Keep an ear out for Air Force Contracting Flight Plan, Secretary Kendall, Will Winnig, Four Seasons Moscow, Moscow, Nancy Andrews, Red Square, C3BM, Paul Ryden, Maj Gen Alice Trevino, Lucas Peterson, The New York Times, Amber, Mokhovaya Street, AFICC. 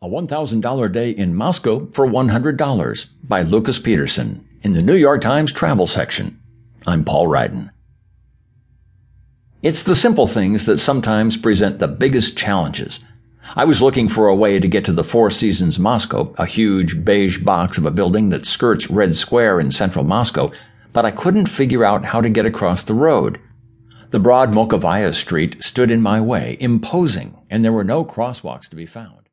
A $1,000 Day in Moscow for $100 by Lucas Peterson in the New York Times travel section. I'm Paul Ryden. It's the simple things that sometimes present the biggest challenges. I was looking for a way to get to the Four Seasons Moscow, a huge beige box of a building that skirts Red Square in central Moscow, but I couldn't figure out how to get across the road. The broad Mokhovaya Street stood in my way, imposing, and there were no crosswalks to be found.